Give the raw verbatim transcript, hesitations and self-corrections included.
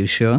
you sure?